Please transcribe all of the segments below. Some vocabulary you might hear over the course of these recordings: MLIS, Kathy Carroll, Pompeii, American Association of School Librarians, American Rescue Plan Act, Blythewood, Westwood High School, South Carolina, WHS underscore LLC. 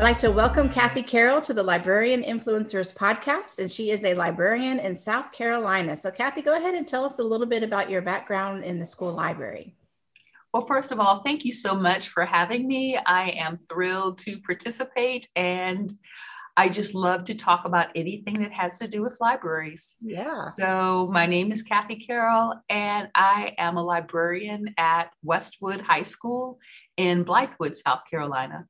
I'd like to welcome Kathy Carroll to the Librarian Influencers Podcast, and she is a librarian in South Carolina. So Kathy, go ahead and tell us a little bit about your background in the school library. Well, first of all, thank you so much for having me. I am thrilled to participate, and I just love to talk about anything that has to do with libraries. Yeah. So my name is Kathy Carroll, and I am a librarian at Westwood High School in Blythewood, South Carolina.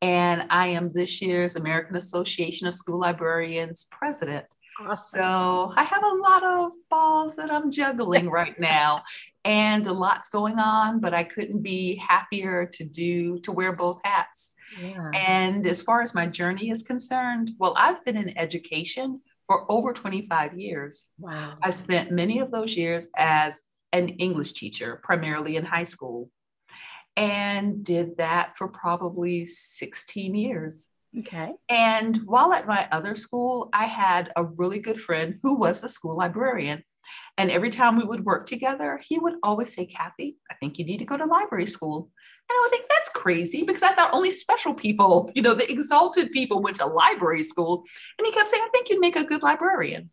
And I am this year's American Association of School Librarians president. Awesome. So I have a lot of balls that I'm juggling right now, and a lot's going on, but I couldn't be happier to wear both hats. Yeah. And as far as my journey is concerned, well, I've been in education for over 25 years. Wow. I spent many of those years as an English teacher, primarily in high school, and did that for probably 16 years. Okay. And while at my other school, I had a really good friend who was the school librarian. And every time we would work together, he would always say, Kathy, I think you need to go to library school. And I would think that's crazy because I thought only special people, you know, the exalted people went to library school. And he kept saying, I think you'd make a good librarian.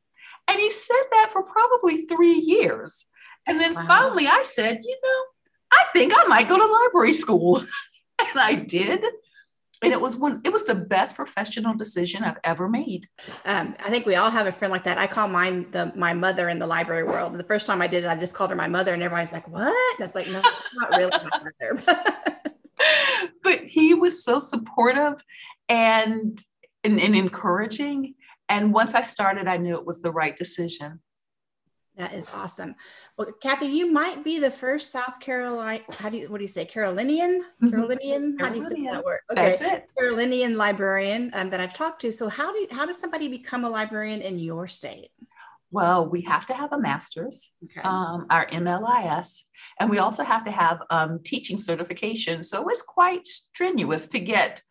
And he said that for probably 3 years. And then Finally I said, you know, I think I might go to library school. And I did. And it was the best professional decision I've ever made. I think we all have a friend like that. I call mine my mother in the library world. The first time I did it, I just called her my mother, and everybody's like, what? That's like, no, it's not really my mother. But he was so supportive and encouraging. And once I started, I knew it was the right decision. That is awesome. Well, Kathy, you might be the first South Carolina, Carolinian? How do you say that word? Okay. That's it. Carolinian librarian that I've talked to. So how does somebody become a librarian in your state? Well, we have to have a master's, okay. Our MLIS, and we also have to have teaching certification. So it's quite strenuous to get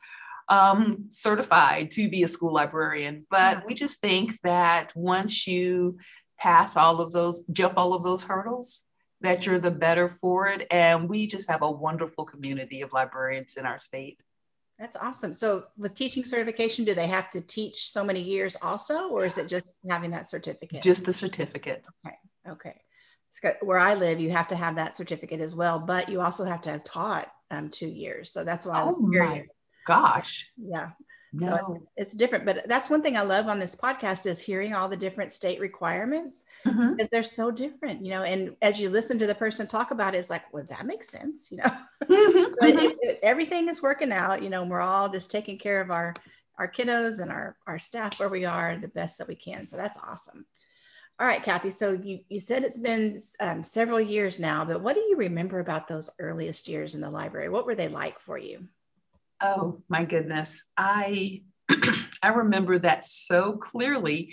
certified to be a school librarian. But We just think that once you pass jump all of those hurdles, that you're the better for it. And we just have a wonderful community of librarians in our state. That's awesome. So with teaching certification, do they have to teach so many years also, or is it just having that certificate? Just the certificate. Okay. Where I live, you have to have that certificate as well, but you also have to have taught 2 years. So that's why I'm curious. Gosh. Yeah. No. So it's different, but that's one thing I love on this podcast is hearing all the different state requirements because they're so different, you know, and as you listen to the person talk about it, it's like, well, that makes sense, you know, everything is working out, you know, and we're all just taking care of our kiddos and our staff where we are the best that we can. So that's awesome. All right, Kathy. So you said it's been several years now, but what do you remember about those earliest years in the library? What were they like for you? Oh my goodness. I remember that so clearly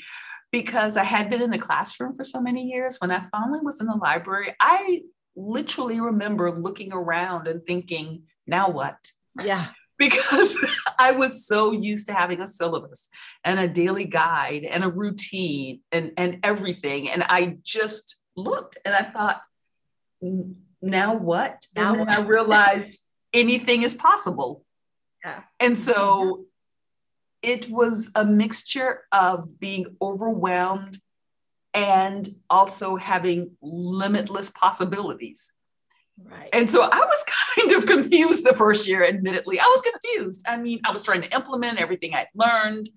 because I had been in the classroom for so many years. When I finally was in the library, I literally remember looking around and thinking, now what? Yeah. Because I was so used to having a syllabus and a daily guide and a routine and everything. And I just looked and I thought, now what? And then I realized anything is possible. Yeah. And so it was a mixture of being overwhelmed and also having limitless possibilities. Right. And so I was kind of confused the first year, admittedly. I was confused. I mean, I was trying to implement everything I'd learned.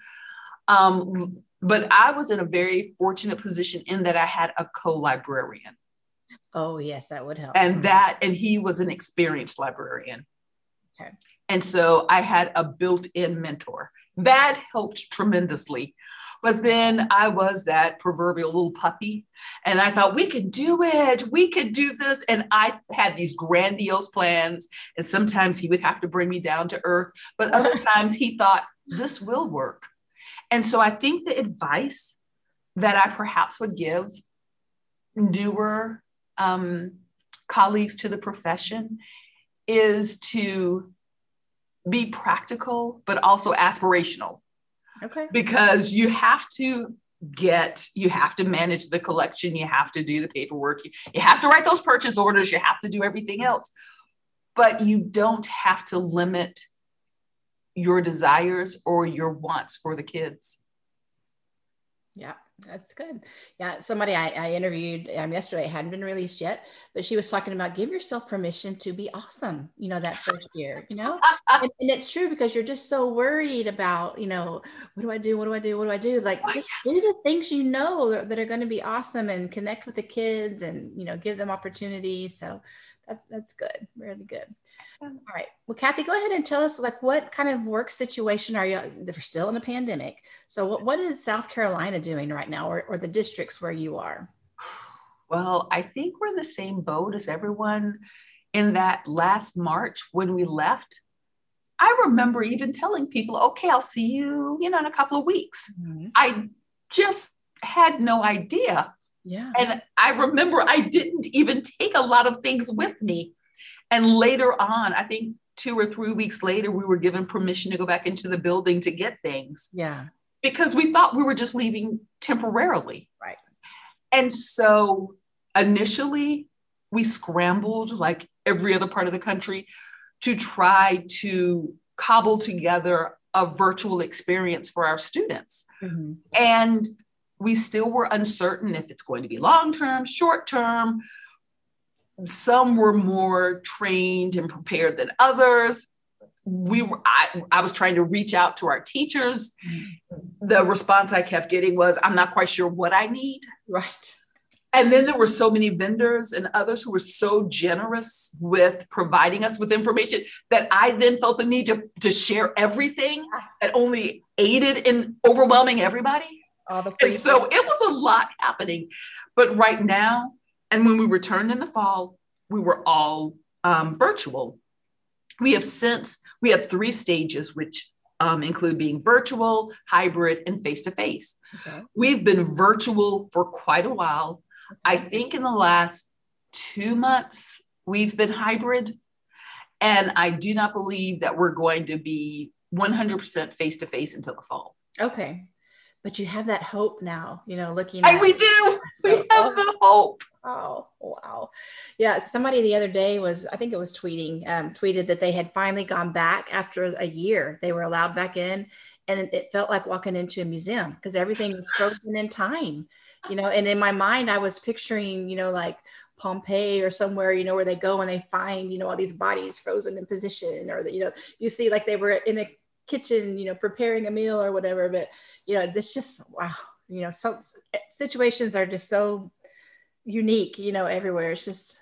But I was in a very fortunate position in that I had a co-librarian. Oh, yes, that would help. And he was an experienced librarian. Okay. And so I had a built-in mentor that helped tremendously. But then I was that proverbial little puppy and I thought we could do it. We could do this. And I had these grandiose plans and sometimes he would have to bring me down to earth, but other times he thought this will work. And so I think the advice that I perhaps would give newer colleagues to the profession is to be practical, but also aspirational. Okay. Because you have to manage the collection, you have to do the paperwork, you have to write those purchase orders, you have to do everything else, but you don't have to limit your desires or your wants for the kids. Yeah, that's good. Yeah, somebody I interviewed yesterday, it hadn't been released yet, but she was talking about give yourself permission to be awesome, you know, that first year, you know, and it's true because you're just so worried about, you know, what do I do? Like just do the things you know that are going to be awesome and connect with the kids and, you know, give them opportunities. So that's good. Really good. All right. Well, Kathy, go ahead and tell us like what kind of work situation are you, they're still in a pandemic. So what is South Carolina doing right now or the districts where you are? Well, I think we're in the same boat as everyone in that last March when we left. I remember even telling people, okay, I'll see you, you know, in a couple of weeks. Mm-hmm. I just had no idea. Yeah. And I remember I didn't even take a lot of things with me. And later on, I think 2 or 3 weeks later, we were given permission to go back into the building to get things. Yeah. Because we thought we were just leaving temporarily. Right. And so initially we scrambled like every other part of the country to try to cobble together a virtual experience for our students. Mm-hmm. And we still were uncertain if it's going to be long-term, short-term. Some were more trained and prepared than others. I was trying to reach out to our teachers. The response I kept getting was, I'm not quite sure what I need. Right. And then there were so many vendors and others who were so generous with providing us with information that I then felt the need to share everything that only aided in overwhelming everybody. And so it was a lot happening, but right now, and when we returned in the fall, we were all virtual. We have 3 stages, which include being virtual, hybrid, and face-to-face. Okay. We've been virtual for quite a while. Okay. I think in the last 2 months, we've been hybrid, and I do not believe that we're going to be 100% face-to-face until the fall. Okay. But you have that hope now, you know, looking at. We do. We have the hope. Oh, wow. Yeah. Somebody the other day I think it was tweeted that they had finally gone back after a year. They were allowed back in, and it felt like walking into a museum because everything was frozen in time, you know, and in my mind, I was picturing, you know, like Pompeii or somewhere, you know, where they go and they find, you know, all these bodies frozen in position or that, you know, you see like they were in a kitchen, you know, preparing a meal or whatever, but you know, this just, wow, you know, so situations are just so unique, you know, everywhere. It's just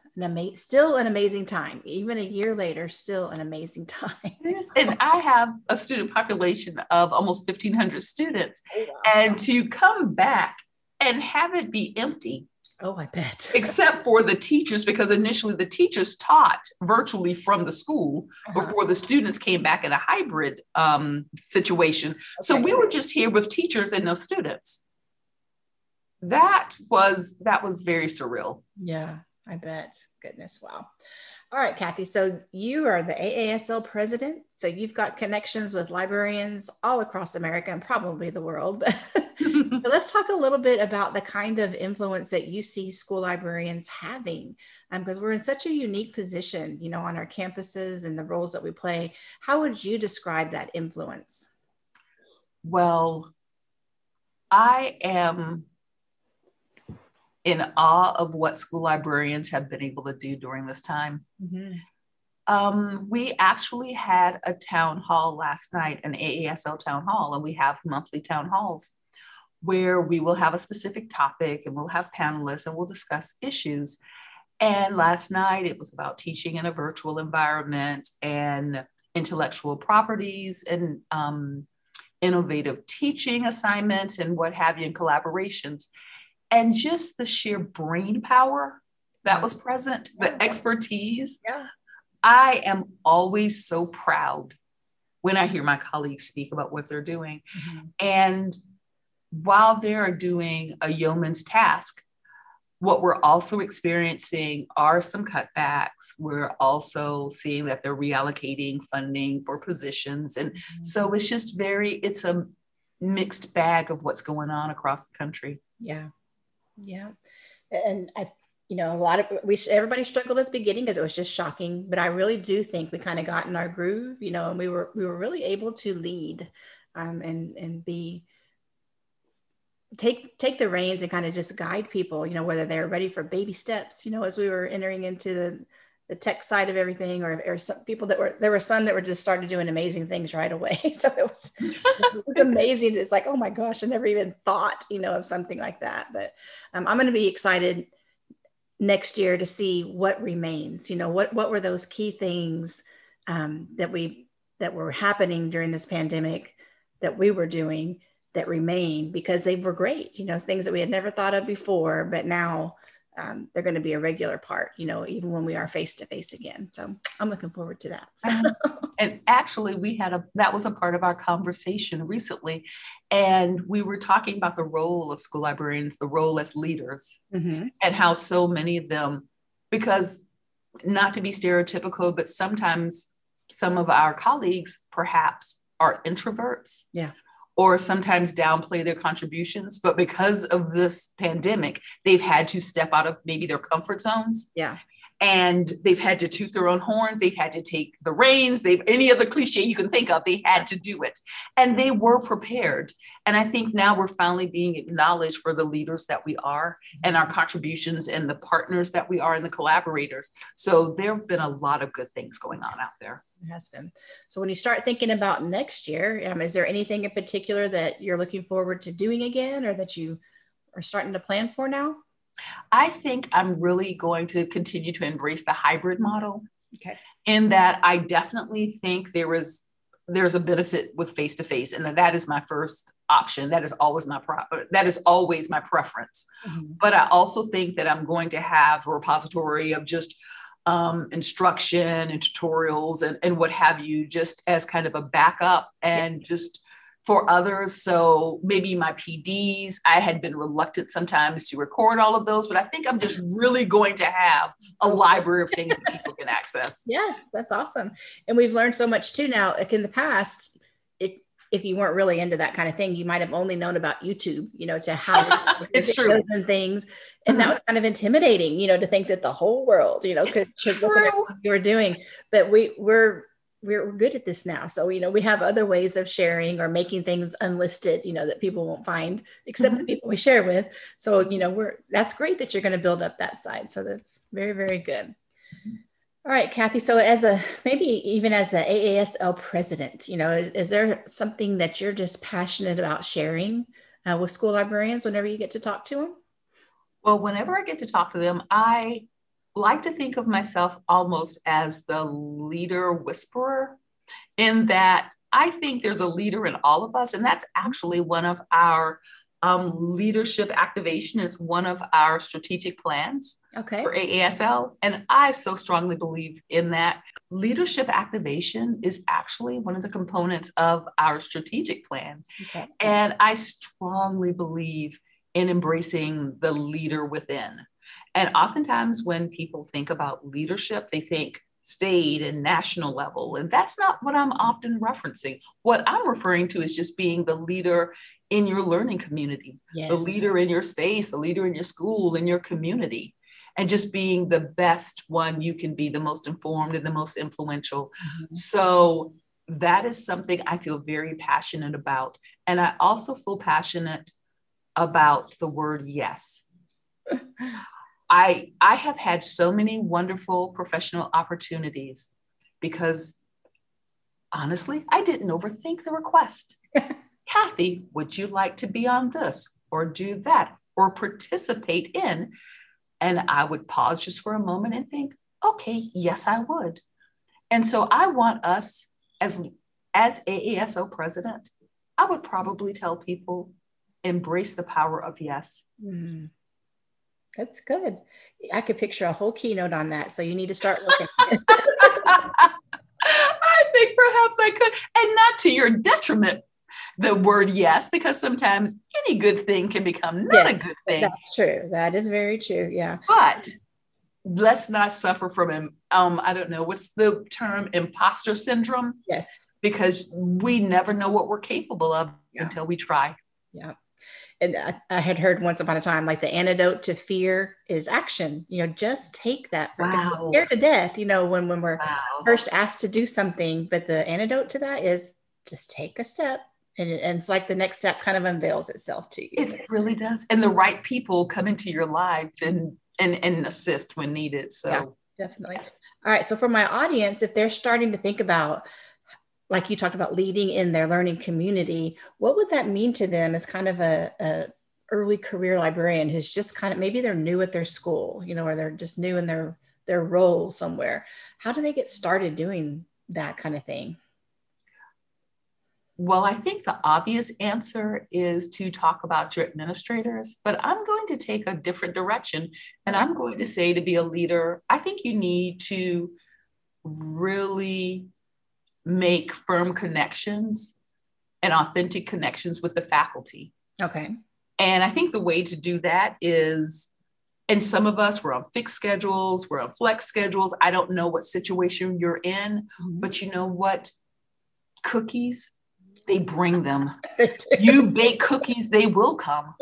still an amazing time, even a year later, still an amazing time. So. And I have a student population of almost 1,500 students, oh, wow. And to come back and have it be empty. Oh, I bet. Except for the teachers, because initially the teachers taught virtually from the school before the students came back in a hybrid situation. Okay. So we were just here with teachers and no students. That was very surreal. Yeah, I bet. Goodness, wow. All right, Kathy, so you are the AASL president. So you've got connections with librarians all across America and probably the world. But let's talk a little bit about the kind of influence that you see school librarians having, because we're in such a unique position, you know, on our campuses and the roles that we play. How would you describe that influence? Well, I am in awe of what school librarians have been able to do during this time. Mm-hmm. We actually had a town hall last night, an AASL town hall, and we have monthly town halls where we will have a specific topic and we'll have panelists and we'll discuss issues. And last night it was about teaching in a virtual environment and intellectual properties and innovative teaching assignments and what have you, and collaborations. And just the sheer brain power that was present, the expertise. Yeah. I am always so proud when I hear my colleagues speak about what they're doing. Mm-hmm. And while they're doing a yeoman's task, What we're also experiencing are some cutbacks. We're also seeing that they're reallocating funding for positions. And so it's just it's a mixed bag of what's going on across the country. Yeah. Yeah. And a lot of, everybody struggled at the beginning because it was just shocking, but I really do think we kind of got in our groove, and we were really able to lead and be, take the reins and kind of just guide people, whether they're ready for baby steps, as we were entering into the tech side of everything, or some people there were some that were just starting to doing amazing things right away. So it was amazing. It's like, oh my gosh, I never even thought, of something like that. But I'm going to be excited next year to see what remains, what were those key things that were happening during this pandemic that we were doing that remain, because they were great, things that we had never thought of before, but now they're going to be a regular part, even when we are face-to-face again. So I'm looking forward to that. And actually we had that was a part of our conversation recently. And we were talking about the role of school librarians, the role as leaders, and how so many of them, because not to be stereotypical, but sometimes some of our colleagues perhaps are introverts. Yeah. Or sometimes downplay their contributions, but because of this pandemic, they've had to step out of maybe their comfort zones. Yeah. And they've had to toot their own horns. They've had to take the reins. Any other cliche you can think of, they had to do it. And they were prepared. And I think now we're finally being acknowledged for the leaders that we are and our contributions and the partners that we are and the collaborators. So there have been a lot of good things going on out there. It has been. So when you start thinking about next year, is there anything in particular that you're looking forward to doing again, or that you are starting to plan for now? I think I'm really going to continue to embrace the hybrid model. Okay. In that I definitely think there's a benefit with face-to-face, and that is my first option. That is always my preference. Mm-hmm. But I also think that I'm going to have a repository of just instruction and tutorials and what have you, just as kind of a backup and just for others. So maybe my PDs, I had been reluctant sometimes to record all of those, but I think I'm just really going to have a library of things that people can access. Yes, that's awesome. And we've learned so much too now. Like in the past, if you weren't really into that kind of thing, you might have only known about YouTube, to how it's true and things. And that was kind of intimidating, to think that the whole world, could look at what you were doing. But we're good at this now. So, we have other ways of sharing or making things unlisted, that people won't find, except the people we share with. So, that's great that you're going to build up that side. So that's very, very good. All right, Kathy. So as the AASL president, is there something that you're just passionate about sharing with school librarians whenever you get to talk to them? Well, whenever I get to talk to them, I like to think of myself almost as the leader whisperer, in that I think there's a leader in all of us. And that's actually one of our leadership activation is one of our strategic plans for AASL. And I so strongly believe in that. Leadership activation is actually one of the components of our strategic plan. Okay. And I strongly believe in embracing the leader within. And oftentimes when people think about leadership, they think state and national level. And that's not what I'm often referencing. What I'm referring to is just being the leader in your learning community, the leader in your space, the leader in your school, in your community, and just being the best one you can be, the most informed and the most influential. Mm-hmm. So that is something I feel very passionate about. And I also feel passionate about the word yes. I have had so many wonderful professional opportunities because honestly, I didn't overthink the request. Kathy, would you like to be on this or do that or participate in? And I would pause just for a moment and think, okay, yes, I would. And so I want us as AASO president, I would probably tell people, embrace the power of yes. Mm-hmm. That's good. I could picture a whole keynote on that. So you need to start looking. I think perhaps I could, and not to your detriment, the word yes, because sometimes any good thing can become not a good thing. That's true. That is very true. Yeah. But let's not suffer from, I don't know, what's the term, imposter syndrome? Yes. Because we never know what we're capable of until we try. Yeah. And I had heard once upon a time, like the antidote to fear is action, you know, just take that. Wow. Fear to death, you know, when we're first asked to do something, but the antidote to that is just take a step. And it's like the next step kind of unveils itself to you. It really does. And the right people come into your life and assist when needed. So definitely. Yes. All right. So for my audience, if they're starting to think about, like you talked about, leading in their learning community, what would that mean to them as kind of a early career librarian who's just kind of, maybe they're new at their school, you know, or they're just new in their role somewhere. How do they get started doing that kind of thing? Well, I think the obvious answer is to talk about your administrators, but I'm going to take a different direction. And I'm going to say, to be a leader, I think you need to really make firm connections and authentic connections with the faculty. Okay. And I think the way to do that is, and some of us, we're on fixed schedules, we're on flex schedules. I don't know what situation you're in, but you know what? Cookies, they bring them. You bake cookies, they will come.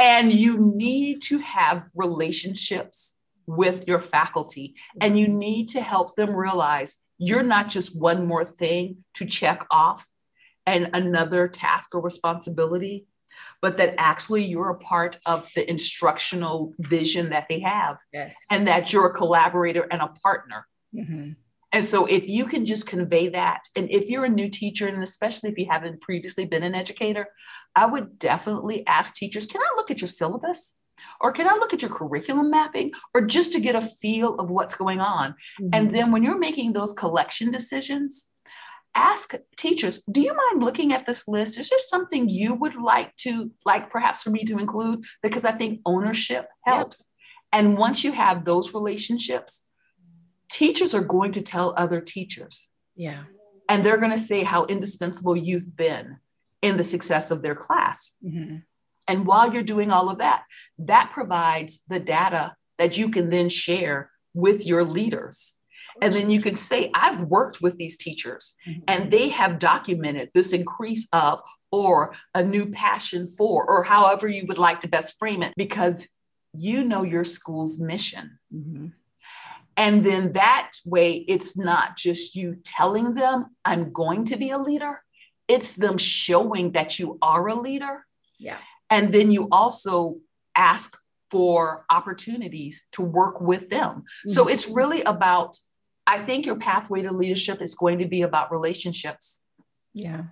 And you need to have relationships with your faculty, and you need to help them realize you're not just one more thing to check off and another task or responsibility, but that actually you're a part of the instructional vision that they have. Yes. And that you're a collaborator and a partner. Mm-hmm. And so if you can just convey that, and if you're a new teacher, and especially if you haven't previously been an educator, I would definitely ask teachers, can I look at your syllabus? Or can I look at your curriculum mapping, or just to get a feel of what's going on? Mm-hmm. And then when you're making those collection decisions, ask teachers, do you mind looking at this list? Is there something you would like to, like perhaps for me to include? Because I think ownership helps. Yep. And once you have those relationships, teachers are going to tell other teachers. Yeah. And they're going to say how indispensable you've been in the success of their class. Mm-hmm. And while you're doing all of that, that provides the data that you can then share with your leaders. And then you can say, I've worked with these teachers and they have documented this increase of, or a new passion for, or however you would like to best frame it, because you know your school's mission. Mm-hmm. And then that way, it's not just you telling them, I'm going to be a leader. It's them showing that you are a leader. Yeah. And then you also ask for opportunities to work with them. Mm-hmm. So it's really about, I think your pathway to leadership is going to be about relationships. Yeah.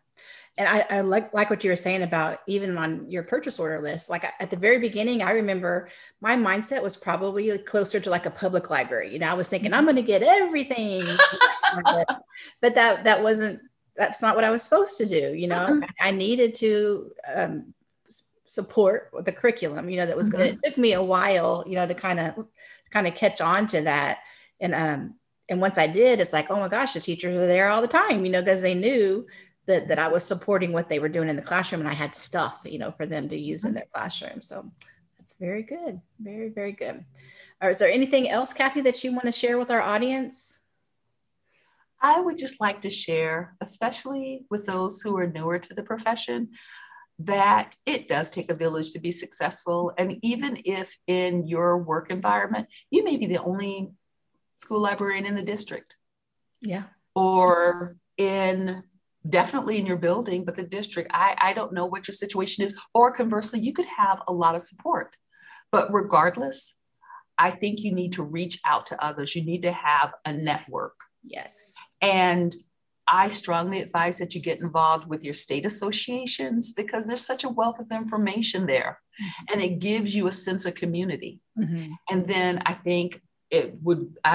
And I like what you were saying about even on your purchase order list. Like at the very beginning, I remember my mindset was probably closer to like a public library. You know, I was thinking, I'm going to get everything. But that's not what I was supposed to do. You know, I needed to, support the curriculum, you know, that was good. It took me a while, you know, to kind of catch on to that. And once I did, it's like, oh my gosh, the teachers were there all the time, you know, because they knew that I was supporting what they were doing in the classroom, and I had stuff, you know, for them to use in their classroom. So that's very good. Very, very good. All right. Is there anything else, Kathy, that you want to share with our audience? I would just like to share, especially with those who are newer to the profession, that it does take a village to be successful. And even if in your work environment, you may be the only school librarian in the district. Yeah. Or definitely in your building, but the district, I don't know what your situation is. Or conversely, you could have a lot of support. But regardless, I think you need to reach out to others. You need to have a network. Yes. And I strongly advise that you get involved with your state associations, because there's such a wealth of information there, and it gives you a sense of community. Mm-hmm. And then I think I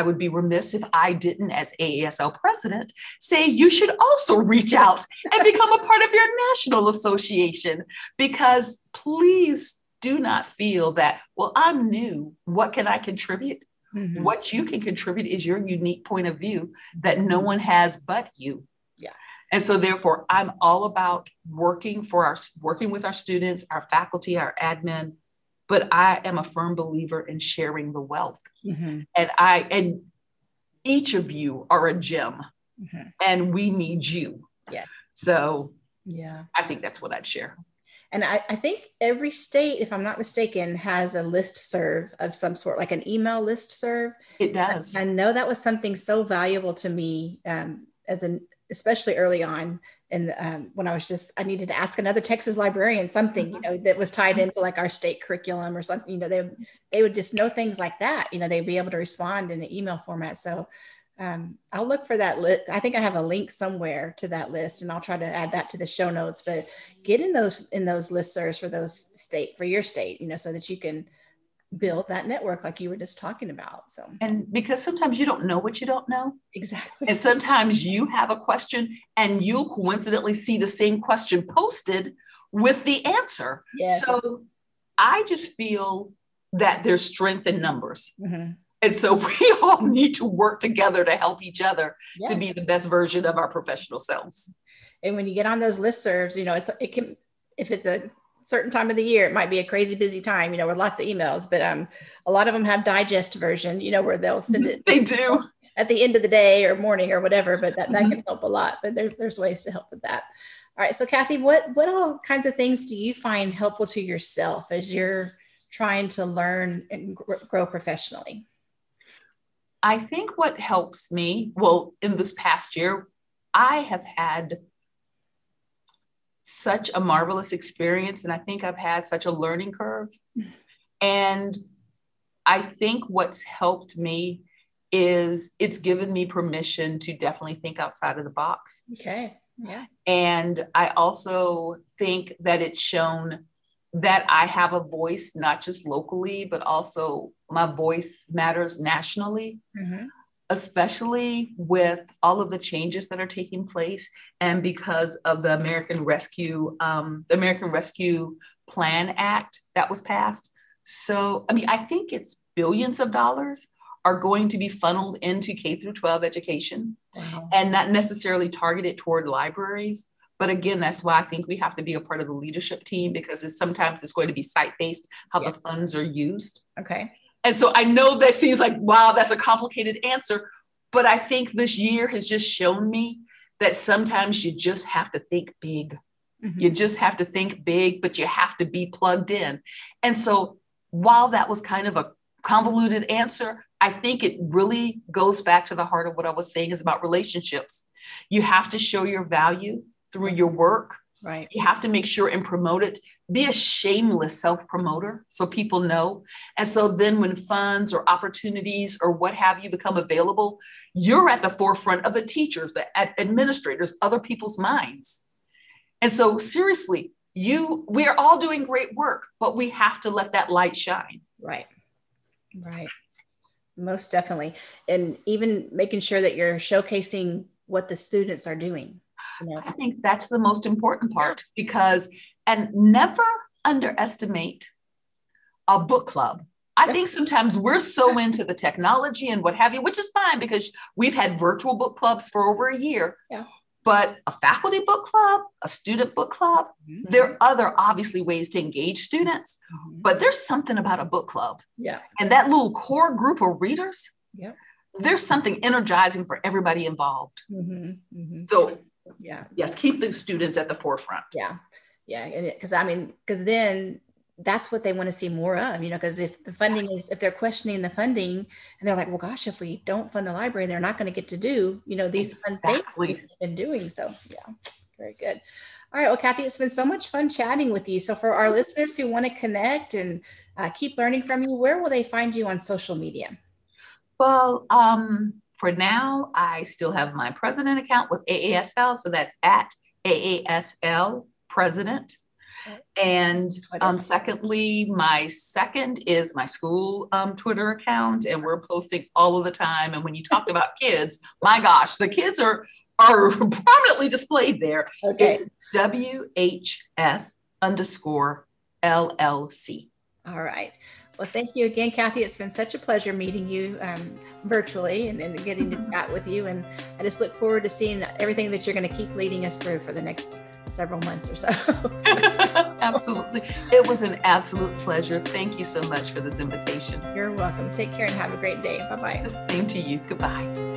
would be remiss if I didn't, as AASL president, say you should also reach out and become a part of your national association, because please do not feel that, well, I'm new, what can I contribute? Mm-hmm. What you can contribute is your unique point of view that no one has but you. Yeah. And so therefore, I'm all about working with our students, our faculty, our admin, but I am a firm believer in sharing the wealth. Mm-hmm. And each of you are a gem, mm-hmm. and we need you. Yeah. So yeah, I think that's what I'd share. And I think every state, if I'm not mistaken, has a listserv of some sort, like an email listserv. It does. I know that was something so valuable to me, especially early on. And when I needed to ask another Texas librarian something, you know, that was tied into like our state curriculum or something, you know, they would just know things like that, you know, they'd be able to respond in an email format. So I'll look for that list. I think I have a link somewhere to that list, and I'll try to add that to the show notes. But get in those listservs for your state, you know, so that you can build that network like you were just talking about. So, and because sometimes you don't know what you don't know. Exactly. And sometimes you have a question and you coincidentally see the same question posted with the answer. Yes. So I just feel that there's strength in numbers. Mm-hmm. And so we all need to work together to help each other to be the best version of our professional selves. And when you get on those listservs, you know, if it's a certain time of the year, it might be a crazy busy time, you know, with lots of emails, but a lot of them have digest version, you know, where they'll send it. They do. At the end of the day or morning or whatever, but that can help a lot, but there's ways to help with that. All right. So Kathy, what all kinds of things do you find helpful to yourself as you're trying to learn and grow professionally? I think what helps me, well, in this past year, I have had such a marvelous experience. And I think I've had such a learning curve. And I think what's helped me is it's given me permission to definitely think outside of the box. Okay. Yeah. And I also think that it's shown that I have a voice, not just locally, but also my voice matters nationally, mm-hmm. especially with all of the changes that are taking place. And because of the American Rescue Plan Act that was passed. So, I mean, I think it's billions of dollars are going to be funneled into K through 12 education, wow. and not necessarily targeted toward libraries. But again, that's why I think we have to be a part of the leadership team, because sometimes it's going to be site-based, how the funds are used. Okay. And so I know that seems like, wow, that's a complicated answer. But I think this year has just shown me that sometimes you just have to think big. Mm-hmm. You just have to think big, but you have to be plugged in. And so while that was kind of a convoluted answer, I think it really goes back to the heart of what I was saying is about relationships. You have to show your value through your work, right? You have to make sure and promote it. Be a shameless self-promoter so people know. And so then when funds or opportunities or what have you become available, you're at the forefront of the teachers, the administrators, other people's minds. And so seriously, we are all doing great work, but we have to let that light shine. Right, right. Most definitely. And even making sure that you're showcasing what the students are doing. I think that's the most important part, because, and never underestimate a book club. I think sometimes we're so into the technology and what have you, which is fine because we've had virtual book clubs for over a year, but a faculty book club, a student book club, mm-hmm. there are other obviously ways to engage students, mm-hmm. but there's something about a book club and that little core group of readers, there's something energizing for everybody involved. Mm-hmm. Mm-hmm. So yes, keep the students at the forefront. Yeah, because then that's what they want to see more of, you know, because if the funding is, if they're questioning the funding and they're like, well, gosh, if we don't fund the library, they're not going to get to do, you know, these funds they've been doing. So very good. All right. Well, Kathy, it's been so much fun chatting with you. So for our listeners who want to connect and keep learning from you, where will they find you on social media? Well, for now, I still have my president account with AASL. So that's at AASL president. And secondly, my second is my school Twitter account. And we're posting all of the time. And when you talk about kids, my gosh, the kids are prominently displayed there. Okay. It's WHS underscore LLC. All right. Well, thank you again, Kathy. It's been such a pleasure meeting you virtually and getting to chat with you. And I just look forward to seeing everything that you're going to keep leading us through for the next several months or so. Absolutely. It was an absolute pleasure. Thank you so much for this invitation. You're welcome. Take care and have a great day. Bye-bye. Same to you. Goodbye.